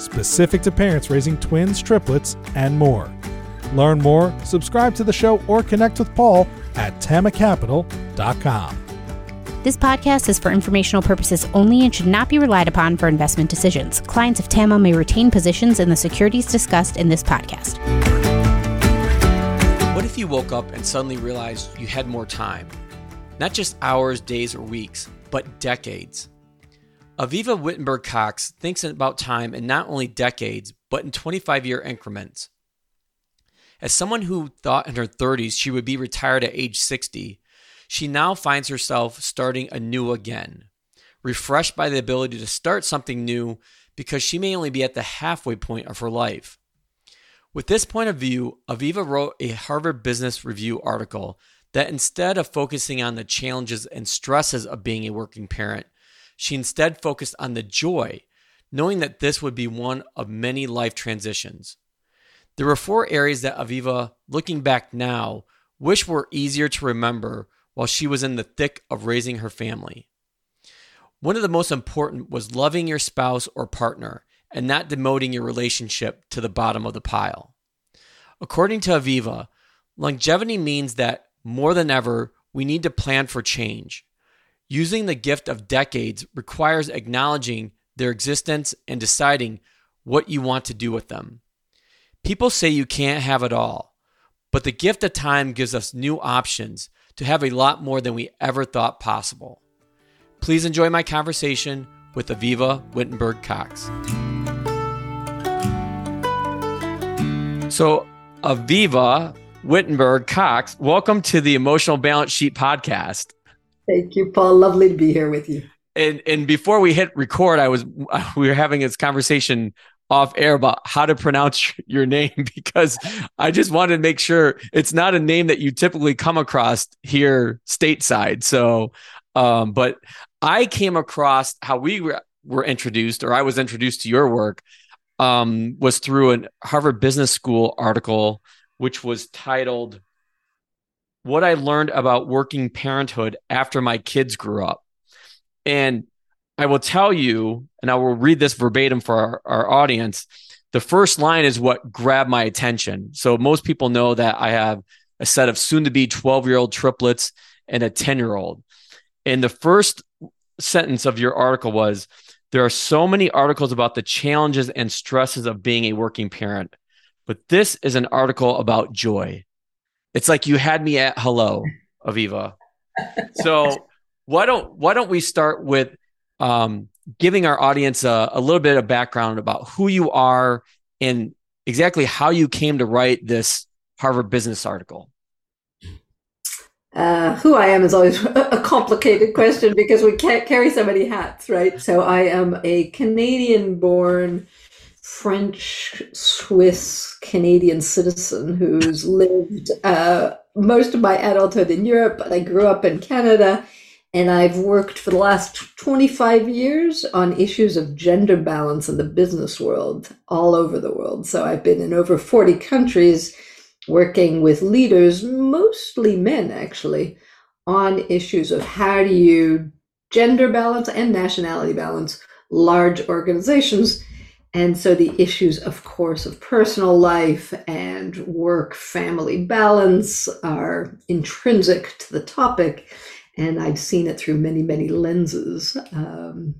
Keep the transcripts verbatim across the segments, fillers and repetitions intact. specific to parents raising twins, triplets, and more. Learn more, subscribe to the show, or connect with Paul at Tama Capital dot com. This podcast is for informational purposes only and should not be relied upon for investment decisions. Clients of Tama may retain positions in the securities discussed in this podcast. What if you woke up and suddenly realized you had more time? Not just hours, days, or weeks, but decades. Aviva Wittenberg-Cox thinks about time in not only decades, but in twenty-five-year increments. As someone who thought in her thirties she would be retired at age sixty, she now finds herself starting anew again, refreshed by the ability to start something new because she may only be at the halfway point of her life. With this point of view, Aviva wrote a Harvard Business Review article that instead of focusing on the challenges and stresses of being a working parent, she instead focused on the joy, knowing that this would be one of many life transitions. There were four areas that Aviva, looking back now, wish were easier to remember while she was in the thick of raising her family. One of the most important was loving your spouse or partner and not demoting your relationship to the bottom of the pile. According to Aviva, longevity means that more than ever, we need to plan for change. Using the gift of decades requires acknowledging their existence and deciding what you want to do with them. People say you can't have it all, but the gift of time gives us new options to have a lot more than we ever thought possible. Please enjoy my conversation with Aviva Wittenberg-Cox. So, Aviva Wittenberg-Cox, welcome to the Emotional Balance Sheet Podcast. Thank you, Paul. Lovely to be here with you. And and before we hit record, I was we were having this conversation off air about how to pronounce your name, because I just wanted to make sure it's not a name that you typically come across here stateside. So, um, but I came across how we were introduced, or I was introduced to your work, um, was through a Harvard Business School article, which was titled "What I Learned About Working Parenthood After My Kids Grew Up." And I will tell you, and I will read this verbatim for our, our audience. The first line is what grabbed my attention. So most people know that I have a set of soon-to-be twelve-year-old triplets and a ten-year-old. And the first sentence of your article was, "There are so many articles about the challenges and stresses of being a working parent, but this is an article about joy." It's like you had me at hello, Aviva. So why don't why don't we start with Um, giving our audience a, a little bit of background about who you are and exactly how you came to write this Harvard Business article. Uh, who I am is always a complicated question because we can't carry so many hats, right? So I am a Canadian-born, French-Swiss Canadian citizen who's lived uh, most of my adulthood in Europe. I grew up in Canada. And I've worked for the last twenty-five years on issues of gender balance in the business world all over the world. So I've been in over forty countries working with leaders, mostly men actually, on issues of how do you gender balance and nationality balance large organizations. And so the issues, of course, of personal life and work-family balance are intrinsic to the topic. And I've seen it through many, many lenses. Um,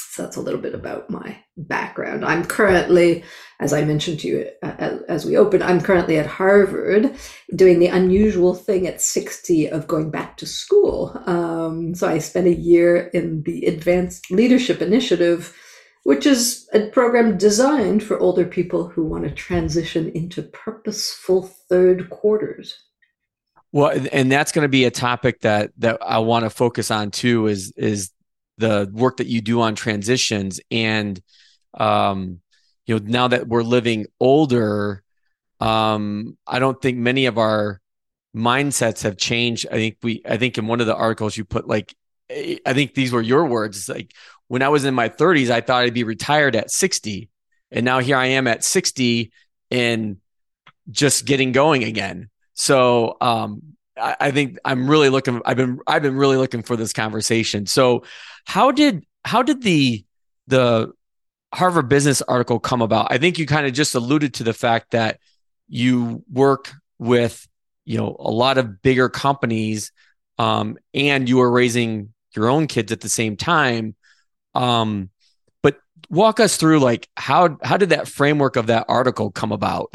so that's a little bit about my background. I'm currently, as I mentioned to you uh, as we opened, I'm currently at Harvard doing the unusual thing at sixty of going back to school. Um, so I spent a year in the Advanced Leadership Initiative, which is a program designed for older people who want to transition into purposeful third quarters. Well, and that's going to be a topic that that I want to focus on too, is is the work that you do on transitions. And um, you know, now that we're living older, Um, I don't think many of our mindsets have changed. I think we, I think in one of the articles you put, like, I think these were your words. It's like, when I was in my thirties, I thought I'd be retired at sixty. And now here I am at sixty and just getting going again. So, um, I, I think I'm really looking, I've been, I've been really looking for this conversation. So how did, how did the, the Harvard Business article come about? I think you kind of just alluded to the fact that you work with, you know, a lot of bigger companies, um, and you were raising your own kids at the same time. Um, but walk us through, like, how, how did that framework of that article come about?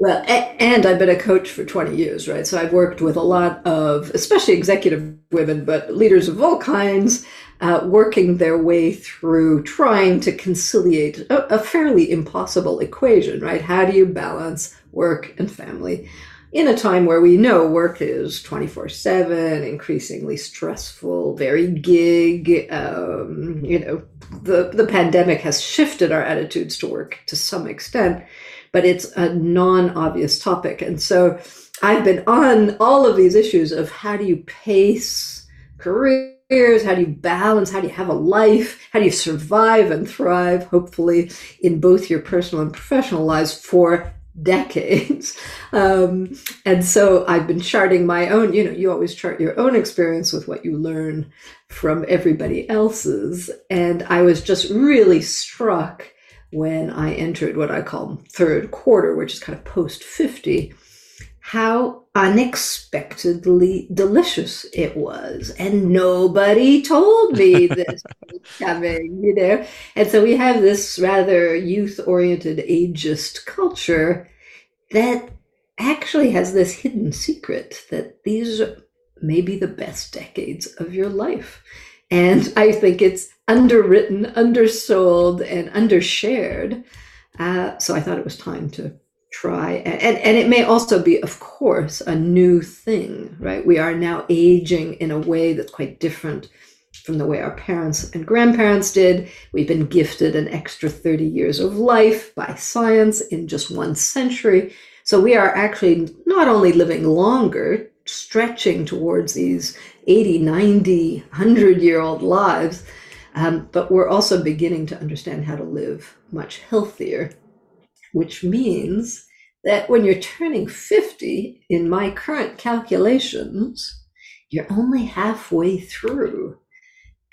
Well, and I've been a coach for twenty years, right? So I've worked with a lot of, especially executive women, but leaders of all kinds, uh, working their way through trying to conciliate a, a fairly impossible equation, right? How do you balance work and family in a time where we know work is twenty-four seven, increasingly stressful, very gig? Um, you know, the, the pandemic has shifted our attitudes to work to some extent, but it's a non-obvious topic. And so I've been on all of these issues of how do you pace careers, how do you balance, how do you have a life, how do you survive and thrive, hopefully, in both your personal and professional lives for decades. Um, and so I've been charting my own, you know, you always chart your own experience with what you learn from everybody else's. And I was just really struck when I entered what I call third quarter, which is kind of post fifty, how unexpectedly delicious it was. And nobody told me this was coming, you know? And so we have this rather youth-oriented ageist culture that actually has this hidden secret that these may be the best decades of your life. And I think it's underwritten, undersold, and undershared. Uh, so I thought it was time to try. And, and it may also be, of course, a new thing, right? We are now aging in a way that's quite different from the way our parents and grandparents did. We've been gifted an extra thirty years of life by science in just one century. So we are actually not only living longer, stretching towards these eighty, ninety, one hundred year old lives. Um, but we're also beginning to understand how to live much healthier, which means that when you're turning fifty, in my current calculations, you're only halfway through.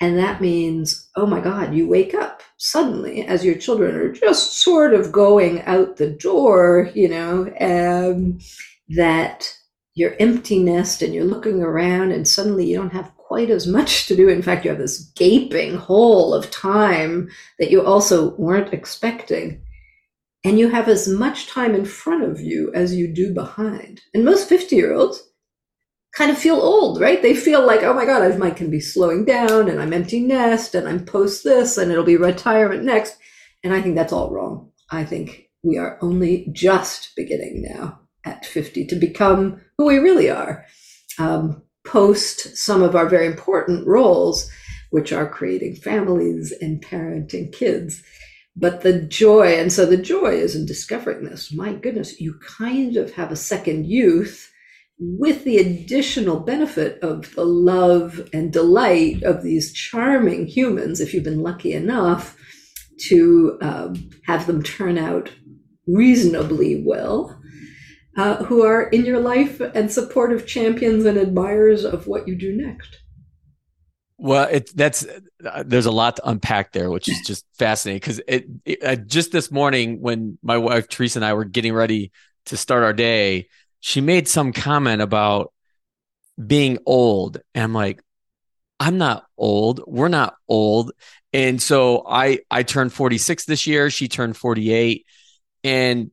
And that means, oh my God, you wake up suddenly as your children are just sort of going out the door, you know, um, that you're empty nest and you're looking around and suddenly you don't have quite as much to do. In fact, you have this gaping hole of time that you also weren't expecting. And you have as much time in front of you as you do behind. And most fifty-year-olds kind of feel old, right? They feel like, oh my God, I might can be slowing down and I'm empty nest and I'm post this and it'll be retirement next. And I think that's all wrong. I think we are only just beginning now at fifty to become who we really are, um, post some of our very important roles, which are creating families and parenting kids. But the joy, and so the joy is in discovering this. My goodness, you kind of have a second youth with the additional benefit of the love and delight of these charming humans, if you've been lucky enough to um, have them turn out reasonably well. Uh, who are in your life and supportive champions and admirers of what you do next. Well, it, that's uh, there's a lot to unpack there, which is just fascinating. Because it, it uh, just this morning when my wife Teresa and I were getting ready to start our day, she made some comment about being old, and I'm like, I'm not old. We're not old. And so I I turned forty-six this year. She turned forty-eight, and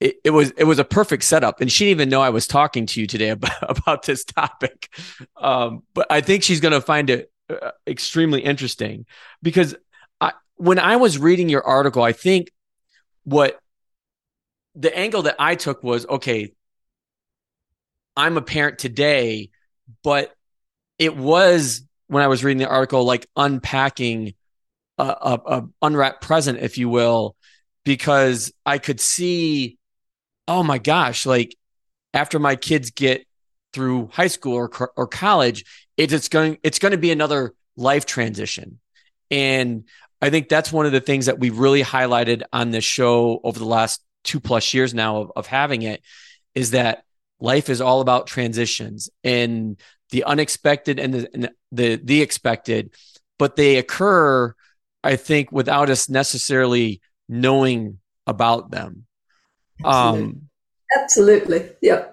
It, it was it was a perfect setup, and she didn't even know I was talking to you today about, about this topic. Um, but I think she's going to find it uh, extremely interesting, because I, when I was reading your article, I think what the angle that I took was, okay, I'm a parent today, but it was, when I was reading the article, like unpacking a, a, a unwrapped present, if you will, because I could see oh my gosh, like after my kids get through high school or or college, it, it's going it's going to be another life transition. And I think that's one of the things that we've really highlighted on this show over the last two plus years now of, of having it, is that life is all about transitions and the unexpected and the, and the, the expected, but they occur, I think, without us necessarily knowing about them. Absolutely. Um, Absolutely. Yeah.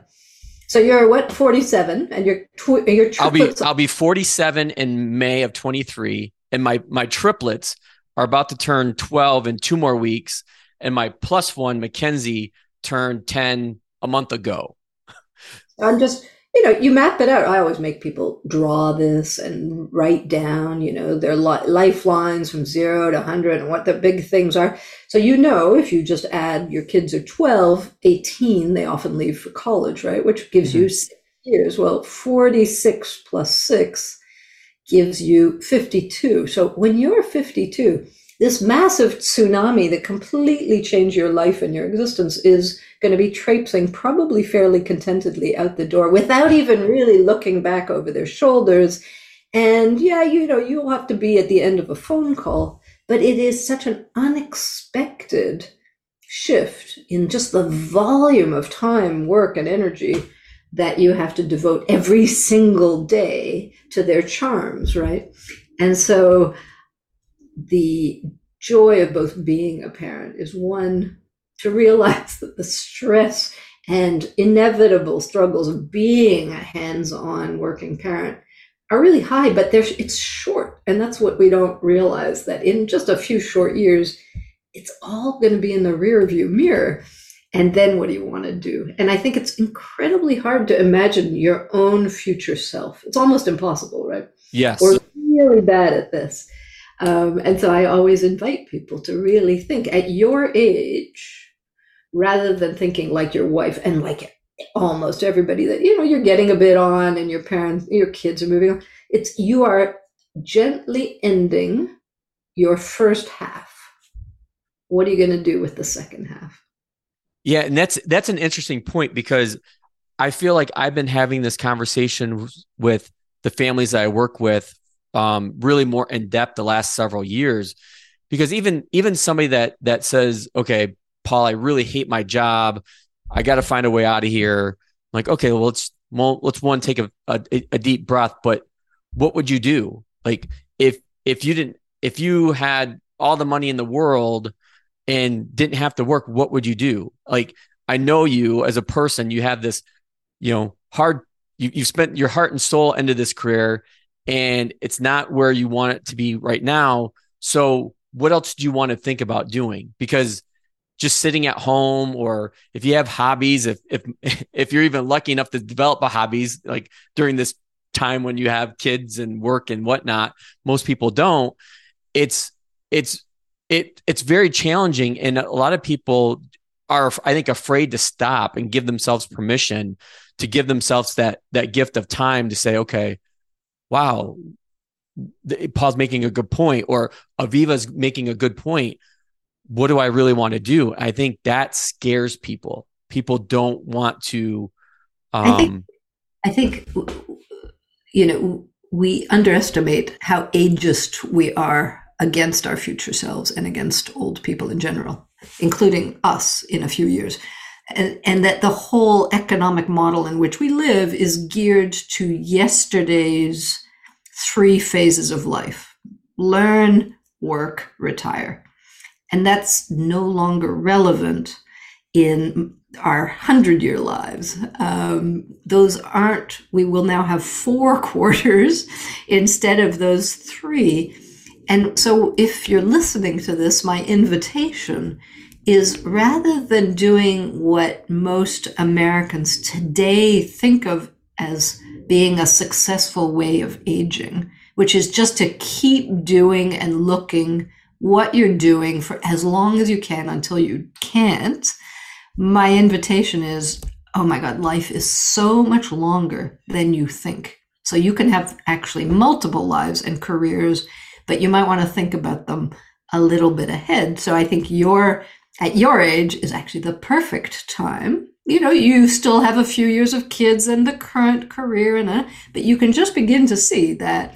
So you're what, forty-seven, and you're tw- your triplets. I'll be I'll be forty-seven in May of twenty-three, and my my triplets are about to turn twelve in two more weeks, and my plus one McKenzie turned ten a month ago. I'm just, you know, you map it out. I always make people draw this and write down, you know, their li- lifelines from zero to one hundred and what the big things are. So, you know, if you just add your kids are twelve, eighteen, they often leave for college, right? Which gives mm-hmm. you six years. Well, forty-six plus six gives you fifty-two. So when you're fifty-two, this massive tsunami that completely changed your life and your existence is going to be traipsing probably fairly contentedly out the door without even really looking back over their shoulders. And yeah, you know, you'll have to be at the end of a phone call, but it is such an unexpected shift in just the volume of time, work, and energy that you have to devote every single day to their charms, right? And so the joy of both being a parent is one, to realize that the stress and inevitable struggles of being a hands-on working parent are really high, but it's short. And that's what we don't realize, that in just a few short years, it's all going to be in the rearview mirror. And then what do you want to do? And I think it's incredibly hard to imagine your own future self. It's almost impossible, right? Yes. We're really bad at this. Um, and so I always invite people to really think at your age, rather than thinking like your wife and like almost everybody that, you know, you're getting a bit on and your parents, your kids are moving on. It's, you are gently ending your first half. What are you going to do with the second half? Yeah. And that's, that's an interesting point, because I feel like I've been having this conversation with the families that I work with, um, really more in depth the last several years, because even, even somebody that, that says, okay, Paul, I really hate my job. I got to find a way out of here. I'm like, okay, well, let's, well, let's one, take a, a, a deep breath, but what would you do? Like if, if you didn't, if you had all the money in the world and didn't have to work, what would you do? Like, I know you as a person, you have this, you know, hard, you, you've spent your heart and soul into this career, and it's not where you want it to be right now. So what else do you want to think about doing? Because just sitting at home, or if you have hobbies, if if if you're even lucky enough to develop a hobbies, like during this time when you have kids and work and whatnot, most people don't. It's it's it it's very challenging, and a lot of people are, I think, afraid to stop and give themselves permission to give themselves that that gift of time to say, okay, wow, Paul's making a good point, or Aviva's making a good point. What do I really want to do? I think that scares people. People don't want to. Um, I think, I think, you know, we underestimate how ageist we are against our future selves and against old people in general, including us in a few years. And, and that the whole economic model in which we live is geared to yesterday's three phases of life: learn, work, retire. And that's no longer relevant in our hundred-year lives. Um, those aren't, we will now have four quarters instead of those three. And so if you're listening to this, my invitation is, rather than doing what most Americans today think of as being a successful way of aging, which is just to keep doing and looking what you're doing for as long as you can until you can't, my invitation is, oh my God, life is so much longer than you think. So you can have actually multiple lives and careers, but you might want to think about them a little bit ahead. So I think your at your age is actually the perfect time. You know, you still have a few years of kids and the current career, and a, but you can just begin to see that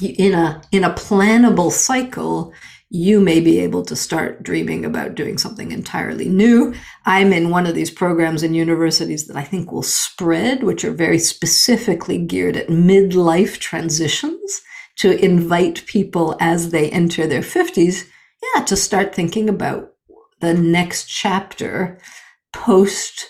in a in a plannable cycle, you may be able to start dreaming about doing something entirely new. I'm in one of these programs in universities that I think will spread, which are very specifically geared at midlife transitions to invite people as they enter their fifties, yeah, to start thinking about the next chapter post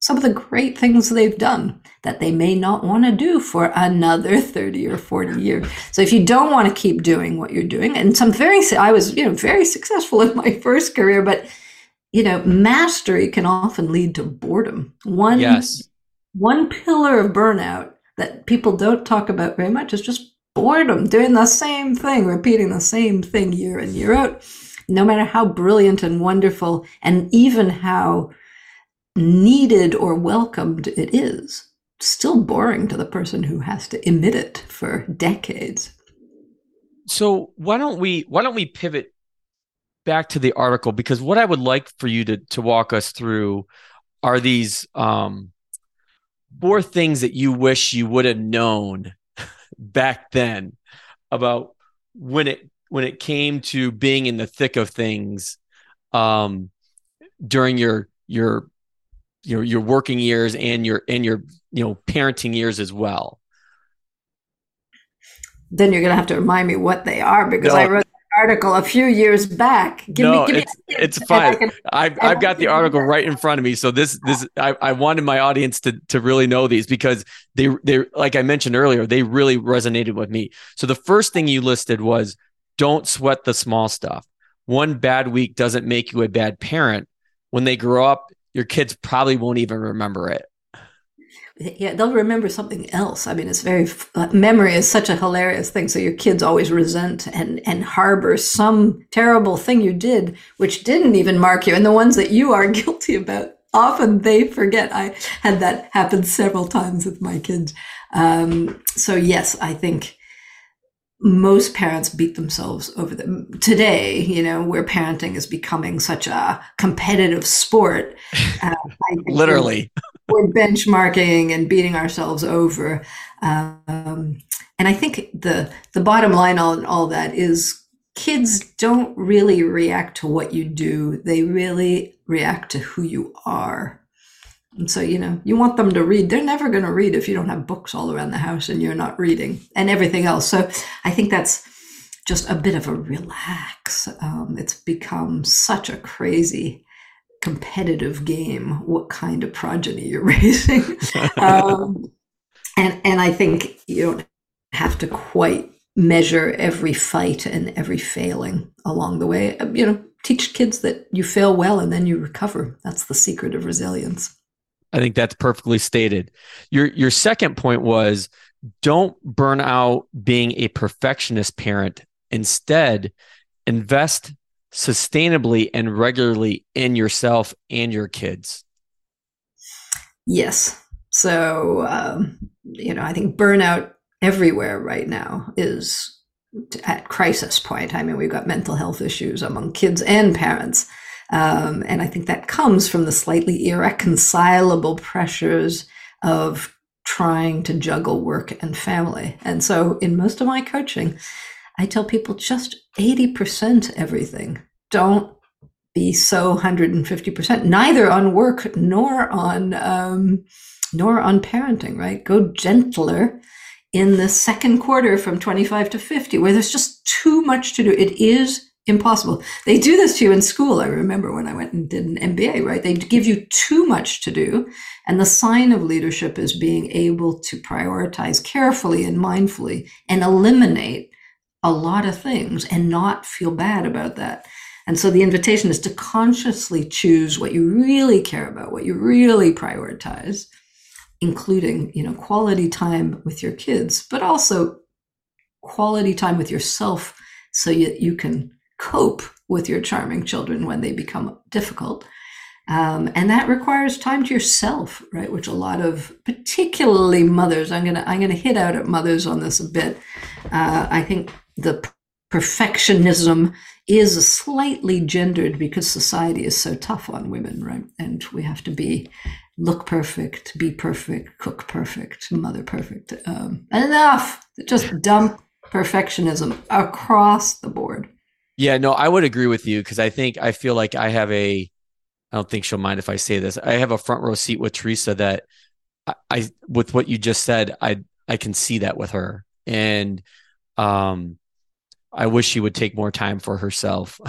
some of the great things they've done that they may not want to do for another thirty or forty years. So if you don't want to keep doing what you're doing, and some very, I was, you know, very successful in my first career, but, you know, mastery can often lead to boredom. One, yes. one pillar of burnout that people don't talk about very much is just boredom, doing the same thing, repeating the same thing year in, year out, no matter how brilliant and wonderful, and even how needed or welcomed it is, still boring to the person who has to emit it for decades. So why don't we why don't we pivot back to the article? Because what I would like for you to to walk us through are these um, four things that you wish you would have known back then about when it when it came to being in the thick of things um, during your your your your working years and your and your you know parenting years as well. Then you're going to have to remind me what they are, because no. I wrote an article a few years back. Give no, me, give it's, me it's fine. I can, I've I've got the article right in front of me, so this this I, I wanted my audience to to really know these, because they they like I mentioned earlier, they really resonated with me. So the first thing you listed was don't sweat the small stuff. One bad week doesn't make you a bad parent. When they grow up, your kids probably won't even remember it. Yeah, they'll remember something else. I mean, it's very, uh, memory is such a hilarious thing. So your kids always resent and, and harbor some terrible thing you did, which didn't even mark you. And the ones that you are guilty about, often they forget. I had that happen several times with my kids. Um, so yes, I think most parents beat themselves over them. Today, you know, where parenting is becoming such a competitive sport. Uh, Literally. We're, we're benchmarking and beating ourselves over. Um, and I think the the bottom line on all that is kids don't really react to what you do. They really react to who you are. And so, you know, you want them to read. They're never going to read if you don't have books all around the house and you're not reading and everything else. So I think that's just a bit of a relax. Um, it's become such a crazy competitive game, what kind of progeny you're raising. um, and, and I think you don't have to quite measure every fight and every failing along the way. You know, teach kids that you fail well and then you recover. That's the secret of resilience. I think that's perfectly stated. Your your second point was don't burn out being a perfectionist parent. Instead, invest sustainably and regularly in yourself and your kids. Yes. So, um, you know, I think burnout everywhere right now is at crisis point. I mean, we've got mental health issues among kids and parents. Um, and I think that comes from the slightly irreconcilable pressures of trying to juggle work and family. And so in most of my coaching, I tell people just eighty percent everything. Don't be so one hundred fifty percent, neither on work nor on, um, nor on parenting, right? Go gentler in the second quarter from twenty-five to fifty, where there's just too much to do. It is impossible. They do this to you in school. I remember when I went and did an M B A, right? They give you too much to do. And the sign of leadership is being able to prioritize carefully and mindfully and eliminate a lot of things and not feel bad about that. And so the invitation is to consciously choose what you really care about, what you really prioritize, including, you know, quality time with your kids, but also quality time with yourself so you, you can cope with your charming children when they become difficult. Um, and that requires time to yourself, right? Which a lot of, particularly mothers, I'm going to I'm going to hit out at mothers on this a bit. Uh, I think the perfectionism is slightly gendered because society is so tough on women, right? And we have to be, look perfect, be perfect, cook perfect, mother perfect. Um, enough! Just dump perfectionism across the board. Yeah, no, I would agree with you because I think, I feel like I have a, I don't think she'll mind if I say this. I have a front row seat with Teresa that I, I with what you just said, I I can see that with her. And um, I wish she would take more time for herself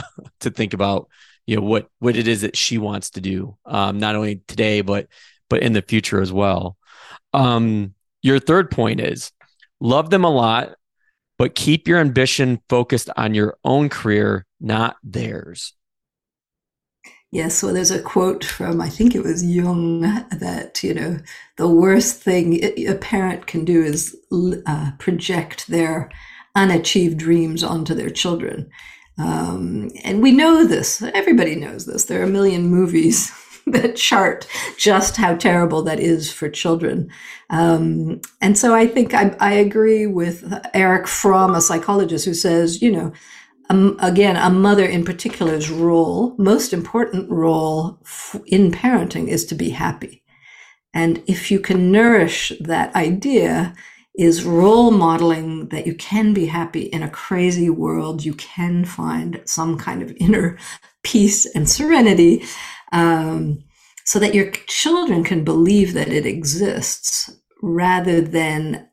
to think about, you know, what, what it is that she wants to do, um, not only today, but, but in the future as well. Um, your third point is love them a lot, but keep your ambition focused on your own career, not theirs. Yes, well, there's a quote from, I think it was Jung, that, you know, the worst thing a parent can do is uh, project their unachieved dreams onto their children. Um, and we know this. Everybody knows this. There are a million movies that chart just how terrible that is for children. Um, and so I think I, I agree with Eric Fromm, a psychologist, who says, you know, Um, again, a mother in particular's role, most important role f- in parenting is to be happy. And if you can nourish that idea, is role modeling that you can be happy in a crazy world, you can find some kind of inner peace and serenity, um, so that your children can believe that it exists rather than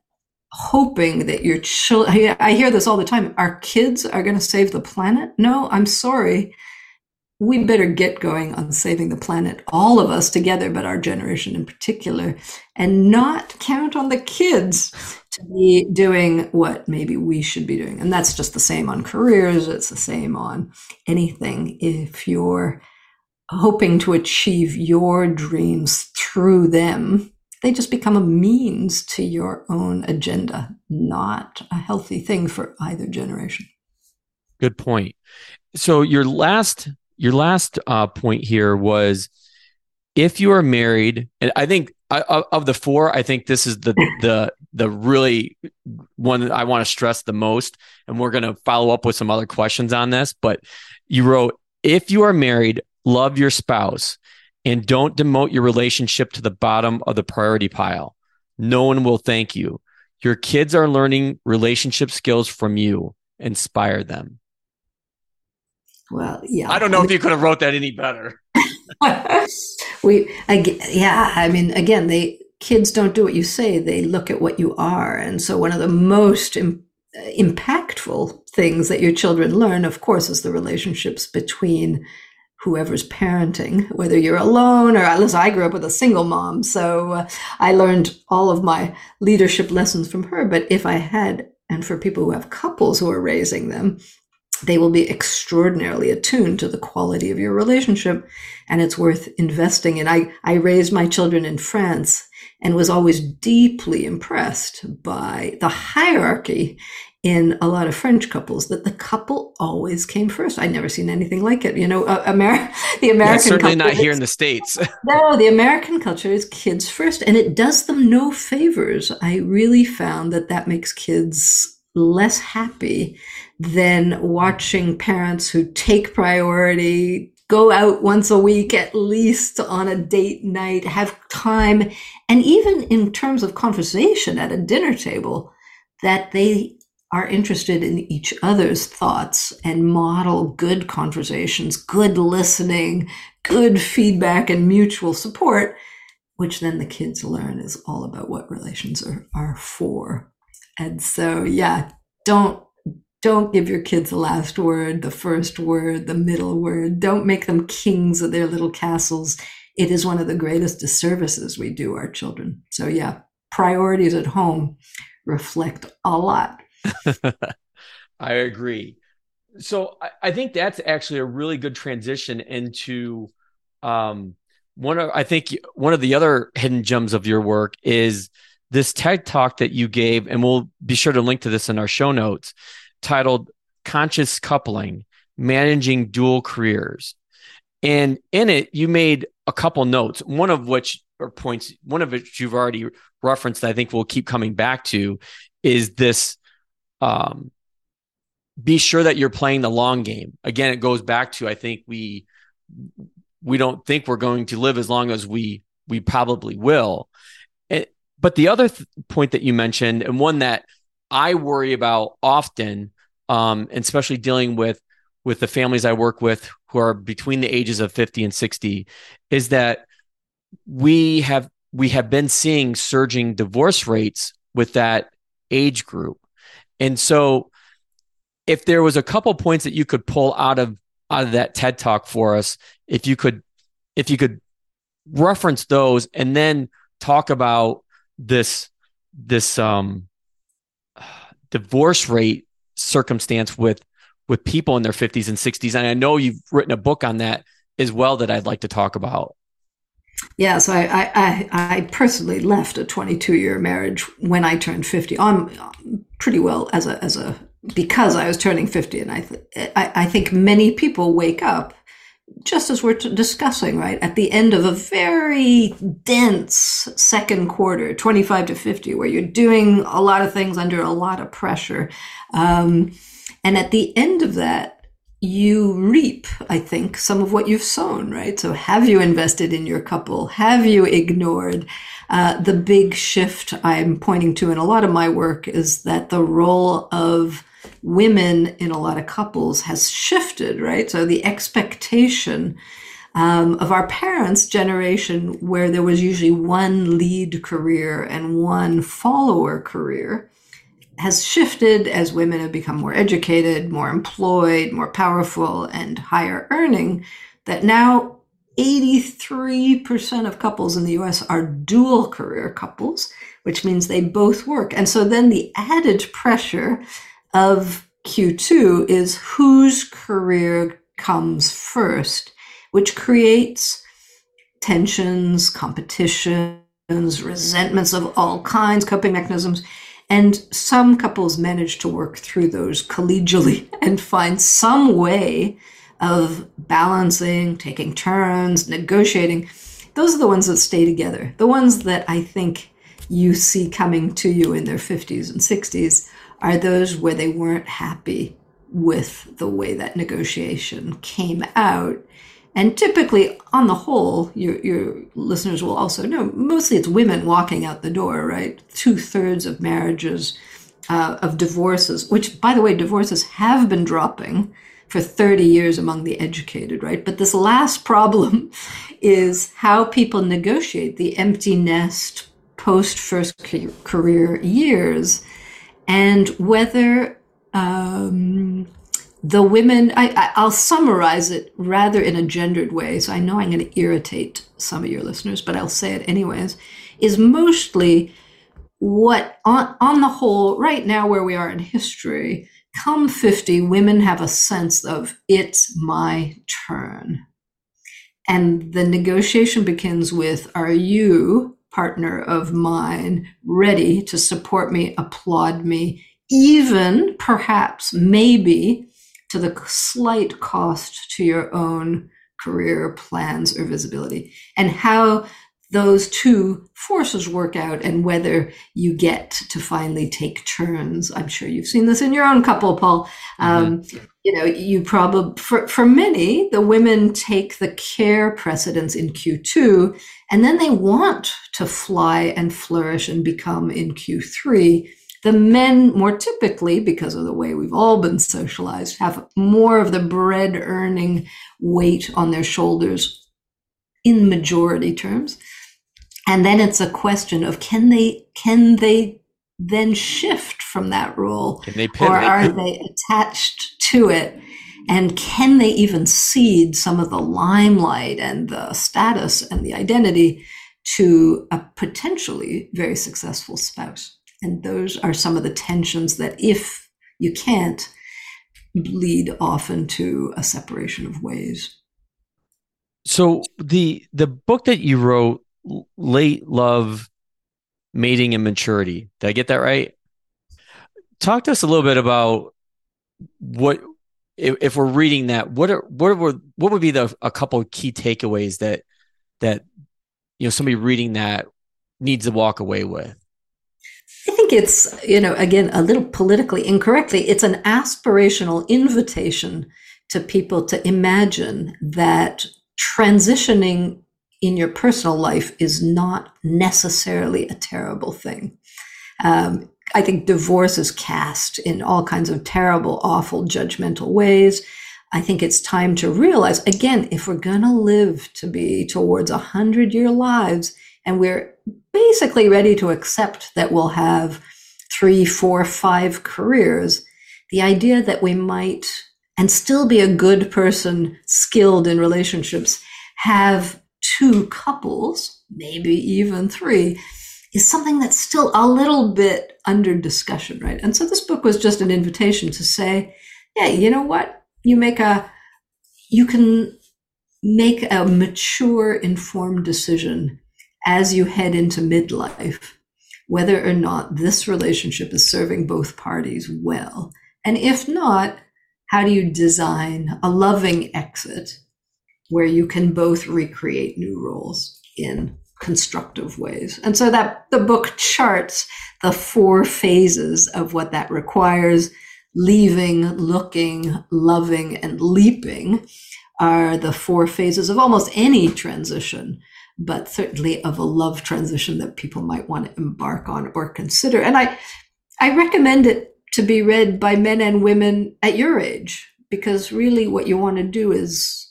hoping that your children, I hear this all the time, our kids are going to save the planet. No, I'm sorry. We better get going on saving the planet, all of us together, but our generation in particular, and not count on the kids to be doing what maybe we should be doing. And that's just the same on careers. It's the same on anything. If you're hoping to achieve your dreams through them, they just become a means to your own agenda, not a healthy thing for either generation. Good point. So your last your last uh, point here was, if you are married, and I think I, of the four, I think this is the the the really one that I want to stress the most, and we're going to follow up with some other questions on this. But you wrote, if you are married, love your spouse. And don't demote your relationship to the bottom of the priority pile. No one will thank you. Your kids are learning relationship skills from you. Inspire them. Well, yeah. I don't know I mean, if you could have wrote that any better. we, I, yeah, I mean, again, they kids don't do what you say. They look at what you are. And so one of the most im- impactful things that your children learn, of course, is the relationships between whoever's parenting, whether you're alone or at least I grew up with a single mom. So uh, I learned all of my leadership lessons from her. But if I had, and for people who have couples who are raising them, they will be extraordinarily attuned to the quality of your relationship, and it's worth investing in. I, I raised my children in France and was always deeply impressed by the hierarchy in a lot of French couples, that the couple always came first. I'd never seen anything like it. You know, Ameri- the American yeah, certainly not here is, in the States. No, the American culture is kids first, and it does them no favors. I really found that that makes kids less happy than watching parents who take priority, go out once a week, at least on a date night, have time. And even in terms of conversation at a dinner table, that they are interested in each other's thoughts and model good conversations, good listening, good feedback and mutual support, which then the kids learn is all about what relations are, are for. And so, yeah, don't, don't give your kids the last word, the first word, the middle word. Don't make them kings of their little castles. It is one of the greatest disservices we do our children. So yeah, priorities at home reflect a lot. I agree. So I, I think that's actually a really good transition into um, one of, I think one of the other hidden gems of your work is this TED Talk that you gave, and we'll be sure to link to this in our show notes, titled Conscious Coupling, Managing Dual Careers. And in it, you made a couple notes, one of which or points, one of which you've already referenced, I think we'll keep coming back to, is this Um, be sure that you're playing the long game. Again, it goes back to, I think we we don't think we're going to live as long as we we probably will. It, but the other th- point that you mentioned, and one that I worry about often, um, and especially dealing with with the families I work with who are between the ages of fifty and sixty, is that we have we have been seeing surging divorce rates with that age group. And so if there was a couple points that you could pull out of out of that TED Talk for us, if you could if you could reference those and then talk about this this um, divorce rate circumstance with with people in their fifties and sixties, and I know you've written a book on that as well that I'd like to talk about. Yeah, so I I, I personally left a twenty-two year marriage when I turned fifty. On pretty well as a as a. Because I was turning fifty, and I, th- I, I think many people wake up just as we're t- discussing, right, at the end of a very dense second quarter, twenty-five to fifty, where you're doing a lot of things under a lot of pressure. Um, and at the end of that, you reap, I think, some of what you've sown, right? So have you invested in your couple? Have you ignored? Uh, the big shift I'm pointing to in a lot of my work is that the role of women in a lot of couples has shifted, right? So the expectation um, of our parents' generation, where there was usually one lead career and one follower career, has shifted as women have become more educated, more employed, more powerful, and higher earning, that now eighty-three percent of couples in the U S are dual career couples, which means they both work. And so then the added pressure of Q two is whose career comes first, which creates tensions, competitions, resentments of all kinds, coping mechanisms. And some couples manage to work through those collegially and find some way of balancing, taking turns, negotiating. Those are the ones that stay together. The ones that I think you see coming to you in their fifties and sixties are those where they weren't happy with the way that negotiation came out. And typically, on the whole, your, your listeners will also know, mostly it's women walking out the door, right? Two-thirds of marriages, uh, of divorces, which, by the way, divorces have been dropping for thirty years among the educated, right? But this last problem is how people negotiate the empty nest post-first career years, and whether um, the women, I, I, I'll summarize it rather in a gendered way, so I know I'm going to irritate some of your listeners, but I'll say it anyways, is mostly what, on, on the whole, right now where we are in history, come fifty, women have a sense of it's my turn. And the negotiation begins with, are you, partner of mine, ready to support me, applaud me, even perhaps maybe to the slight cost to your own career plans or visibility? And how those two forces work out, and whether you get to finally take turns. I'm sure you've seen this in your own couple, Paul. Um, mm-hmm. You know, you probably, for, for many, the women take the care precedence in Q two, and then they want to fly and flourish and become in Q three. The men, more typically, because of the way we've all been socialized, have more of the bread earning weight on their shoulders in majority terms. And then it's a question of, can they can they then shift from that role? Can they pivot? Or are they attached to it? And can they even cede some of the limelight and the status and the identity to a potentially very successful spouse? And those are some of the tensions that, if you can't, lead often to a separation of ways. So the the book that you wrote, Late Love, Mating and Maturity. Did I get that right? Talk to us a little bit about what, if, if we're reading that, what are, what were, what would be the a couple of key takeaways that that you know somebody reading that needs to walk away with? think it's, you know, again, a little politically incorrectly, it's an aspirational invitation to people to imagine that transitioning in your personal life is not necessarily a terrible thing. Um, I think divorce is cast in all kinds of terrible, awful, judgmental ways. I think it's time to realize, again, if we're going to live to be towards a hundred-year lives, and we're basically ready to accept that we'll have three, four, five careers, the idea that we might, and still be a good person, skilled in relationships, have two couples, maybe even three, is something that's still a little bit under discussion, right? And so this book was just an invitation to say, yeah, you know what? You make a, you can make a mature, informed decision as you head into midlife, whether or not this relationship is serving both parties well. And if not, how do you design a loving exit where you can both recreate new roles in constructive ways? And so that the book charts the four phases of what that requires. Leaving, looking, loving, and leaping are the four phases of almost any transition, but certainly of a love transition that people might want to embark on or consider. And I, I recommend it to be read by men and women at your age, because really what you want to do is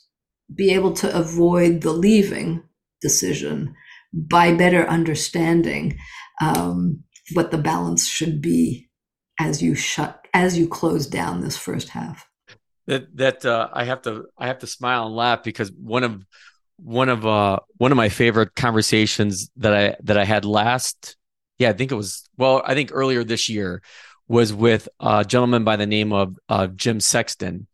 be able to avoid the leaving decision by better understanding um, what the balance should be as you shut as you close down this first half. That that uh, I have to I have to smile and laugh, because one of one of uh, one of my favorite conversations that I that I had last yeah I think it was well I think earlier this year was with a gentleman by the name of uh, Jim Sexton.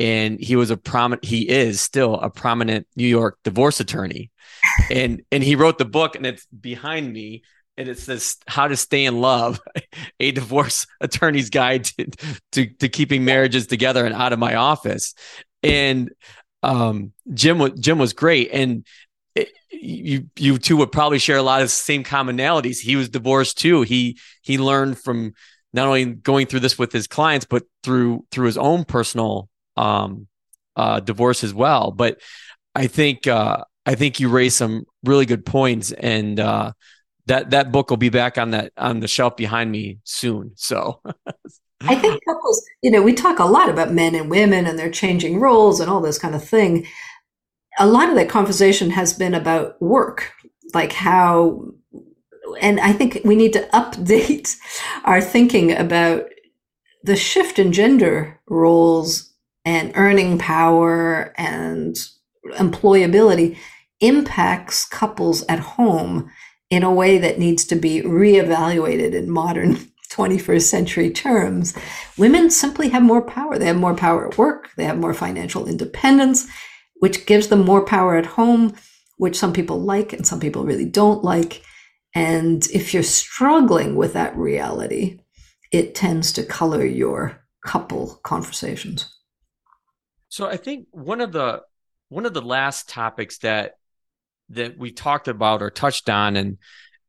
And he was a prominent, he is still a prominent New York divorce attorney. And and he wrote the book, and it's behind me, and it says How to Stay in Love, a Divorce Attorney's Guide to, to, to Keeping Marriages Together, and out of my office. And um, Jim, Jim was great. And you you two would probably share a lot of the same commonalities. He was divorced too. He he learned from not only going through this with his clients, but through through his own personal um, uh, divorce as well. But I think uh, I think you raised some really good points, and uh, that that book will be back on that on the shelf behind me soon. So I think couples, you know, we talk a lot about men and women and their changing roles and all this kind of thing. A lot of that conversation has been about work, like how, and I think we need to update our thinking about the shift in gender roles and earning power and employability impacts couples at home in a way that needs to be reevaluated in modern twenty-first century terms. Women simply have more power. They have more power at work. They have more financial independence, which gives them more power at home, which some people like and some people really don't like. And if you're struggling with that reality, it tends to color your couple conversations. So I think one of the one of the last topics that that we talked about or touched on, and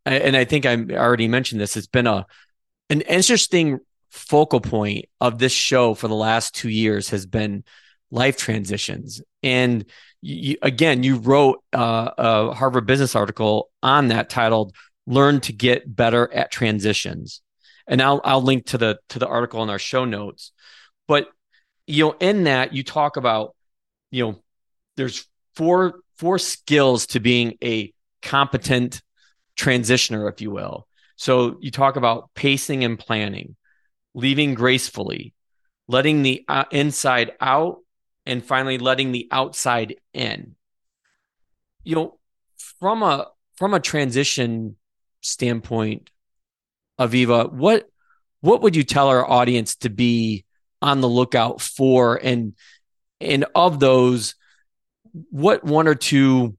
and I think I already mentioned this, it's been a an interesting focal point of this show for the last two years has been life transitions. And you, again, you wrote uh, a Harvard Business article on that titled "Learn to Get Better at Transitions," and I'll I'll link to the to the article in our show notes. But you know, in that you talk about, you know, there's four four skills to being a competent transitioner, if you will. So you talk about pacing and planning, leaving gracefully, letting the uh, inside out, and finally letting the outside in. You know, from a from a transition standpoint, Aviva, what what would you tell our audience to be on the lookout for? And and of those, what one or two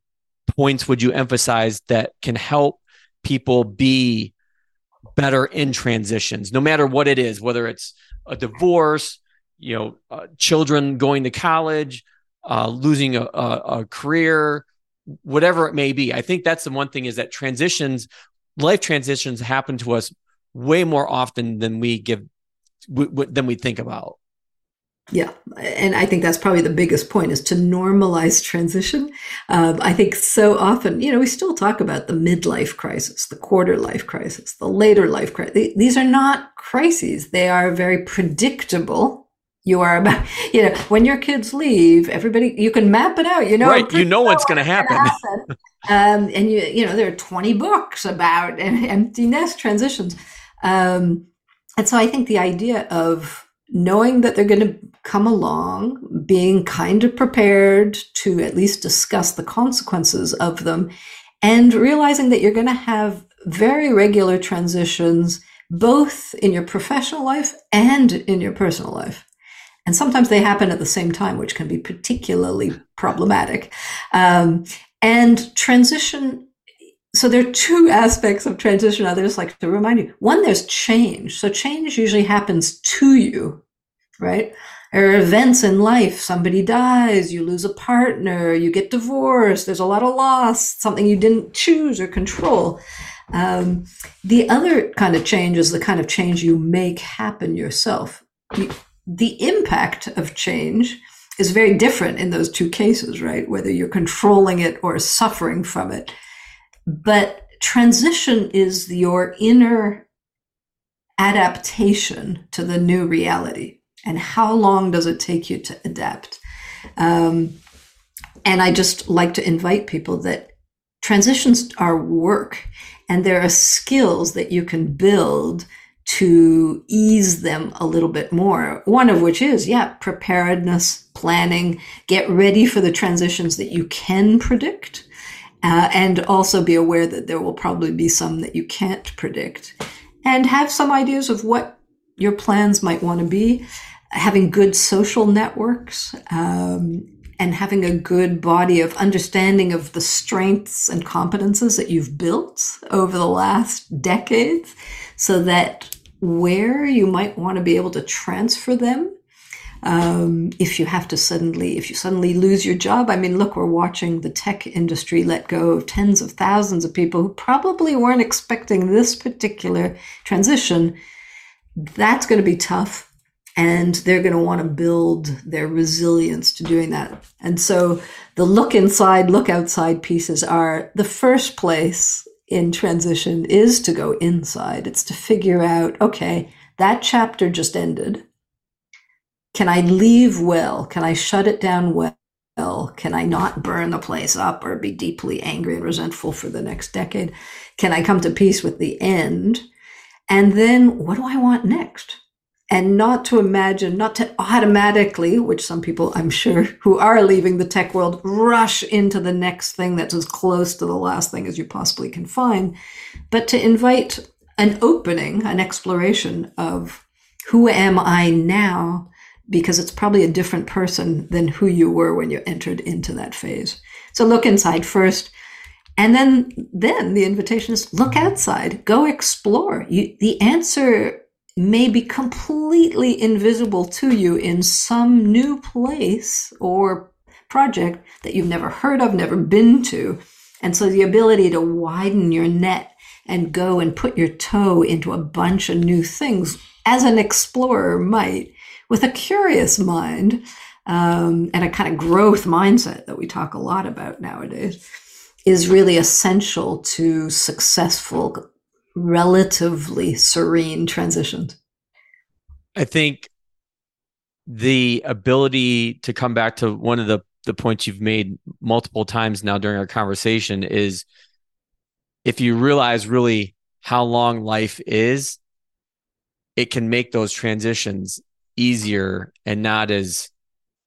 points would you emphasize that can help people be better in transitions, no matter what it is, whether it's a divorce, you know, uh, children going to college, uh, losing a, a, a career, whatever it may be? I think that's the one thing, is that transitions, life transitions happen to us way more often than we give, w- w- than we think about. Yeah. And I think that's probably the biggest point, is to normalize transition. Um, I think so often, you know, we still talk about the midlife crisis, the quarter life crisis, the later life crisis. These are not crises. They are very predictable. You are about, you know, when your kids leave, everybody, you can map it out, you know, right. You know, what's going to happen. happen. Um, and you, you know, there are twenty books about empty nest transitions. Um, and so I think the idea of knowing that they're going to come along, being kind of prepared to at least discuss the consequences of them, and realizing that you're going to have very regular transitions, both in your professional life and in your personal life. And sometimes they happen at the same time, which can be particularly problematic. Um, and transition, so there are two aspects of transition I just like to remind you. One, there's change. So change usually happens to you, right? There are events in life. Somebody dies, you lose a partner, you get divorced, there's a lot of loss, something you didn't choose or control. Um, the other kind of change is the kind of change you make happen yourself. You, The impact of change is very different in those two cases, right? Whether you're controlling it or suffering from it. But transition is your inner adaptation to the new reality. And how long does it take you to adapt? Um, and I just like to invite people that transitions are work, and there are skills that you can build to ease them a little bit more. One of which is, yeah, preparedness, planning, get ready for the transitions that you can predict, uh, and also be aware that there will probably be some that you can't predict, and have some ideas of what your plans might want to be, having good social networks, um, and having a good body of understanding of the strengths and competences that you've built over the last decades, so that where you might want to be able to transfer them. Um, if you have to suddenly, if you suddenly lose your job, I mean, look, we're watching the tech industry let go of tens of thousands of people who probably weren't expecting this particular transition. That's going to be tough, and they're going to want to build their resilience to doing that. And so the look inside, look outside pieces are the first place in transition is to go inside. It's to figure out, okay, that chapter just ended. Can I leave well? Can I shut it down well? Can I not burn the place up or be deeply angry and resentful for the next decade? Can I come to peace with the end? And then what do I want next? And not to imagine, not to automatically, which some people I'm sure who are leaving the tech world, rush into the next thing that's as close to the last thing as you possibly can find, but to invite an opening, an exploration of who am I now, because it's probably a different person than who you were when you entered into that phase. So look inside first. And then, then the invitation is look outside, go explore. You, the answer may be completely invisible to you in some new place or project that you've never heard of, never been to. And so the ability to widen your net and go and put your toe into a bunch of new things, as an explorer might, with a curious mind, um, and a kind of growth mindset that we talk a lot about nowadays, is really essential to successful, relatively serene transitions. I think the ability to come back to one of the, the points you've made multiple times now during our conversation is, if you realize really how long life is, it can make those transitions easier and not as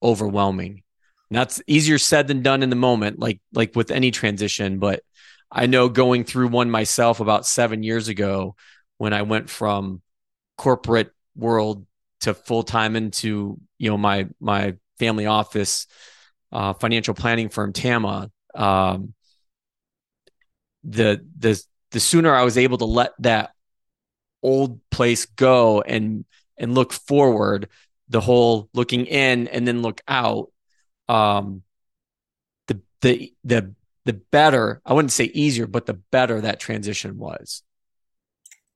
overwhelming. And that's easier said than done in the moment, like like with any transition, but I know going through one myself about seven years ago, when I went from corporate world to full-time into, you know, my, my family office, uh, financial planning firm, Tama, um, the, the, the sooner I was able to let that old place go and, and look forward, the whole looking in and then look out, um, the, the, the, the better, I wouldn't say easier, but the better that transition was.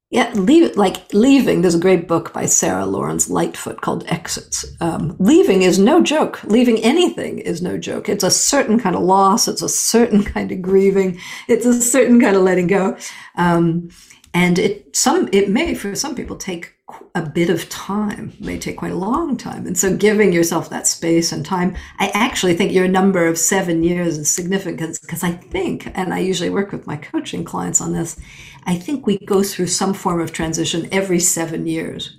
Yeah, leave, like leaving, there's a great book by Sarah Lawrence Lightfoot called Exits. Um, leaving is no joke. Leaving anything is no joke. It's a certain kind of loss. It's a certain kind of grieving. It's a certain kind of letting go. Um, and it some it may, for some people, take a bit of time. It may take quite a long time. And so giving yourself that space and time, I actually think your number of seven years is significant because I think, and I usually work with my coaching clients on this, I think we go through some form of transition every seven years.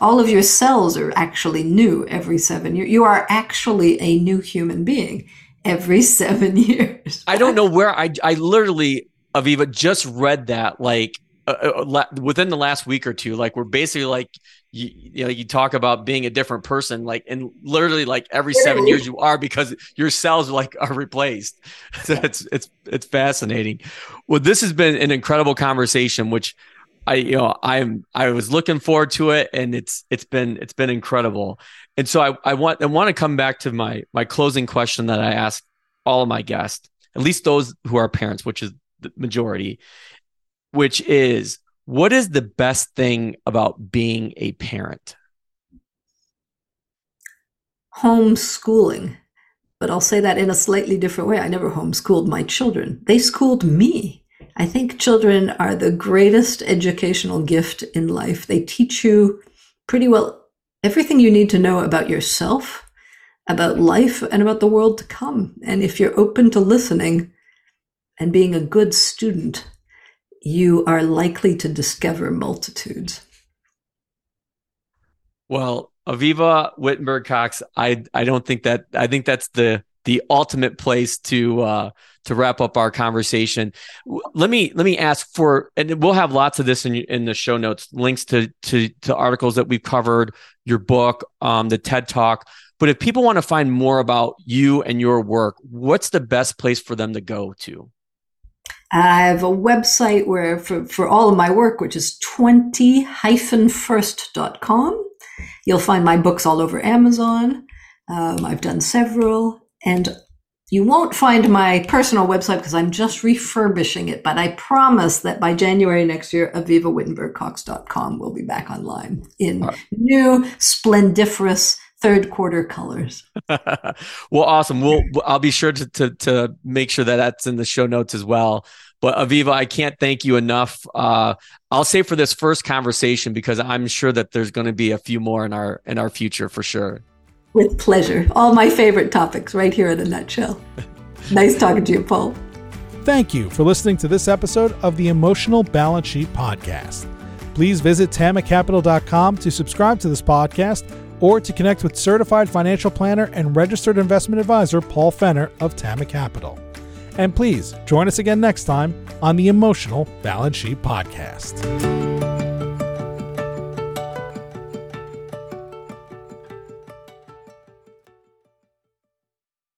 All of your cells are actually new every seven years. You are actually a new human being every seven years. I don't know where, I, I literally, Aviva, just read that like, Uh, within the last week or two, like we're basically like, you, you know, you talk about being a different person, like, and literally like every seven years you are because your cells like are replaced. So it's, it's, it's fascinating. Well, this has been an incredible conversation, which I, you know, I'm, I was looking forward to it and it's, it's been, it's been incredible. And so I, I want, I want to come back to my, my closing question that I ask all of my guests, at least those who are parents, which is the majority, which is, what is the best thing about being a parent? Homeschooling. But I'll say that in a slightly different way. I never homeschooled my children. They schooled me. I think children are the greatest educational gift in life. They teach you pretty well everything you need to know about yourself, about life, and about the world to come. And if you're open to listening and being a good student, you are likely to discover multitudes. Well, Aviva Wittenberg-Cox, I I don't think that I think that's the the ultimate place to uh, to wrap up our conversation. Let me let me ask for, and we'll have lots of this in in the show notes, links to to, to articles that we've covered, your book, um, the TED Talk. But if people want to find more about you and your work, what's the best place for them to go to? I have a website where for, for all of my work, which is twenty first dot com. You'll find my books all over Amazon. Um, I've done several. And you won't find my personal website because I'm just refurbishing it. But I promise that by January next year, Aviva Wittenberg Cox dot com will be back online in right. new, splendiferous third quarter colors. Well, awesome. We'll, I'll be sure to, to, to make sure that that's in the show notes as well. But Aviva, I can't thank you enough. Uh, I'll say for this first conversation, because I'm sure that there's going to be a few more in our, in our future for sure. With pleasure. All my favorite topics right here in a nutshell. Nice talking to you, Paul. Thank you for listening to this episode of the Emotional Balance Sheet Podcast. Please visit Tama Capital dot com to subscribe to this podcast or to connect with certified financial planner and registered investment advisor Paul Fenner of Tama Capital. And please join us again next time on the Emotional Balance Sheet Podcast.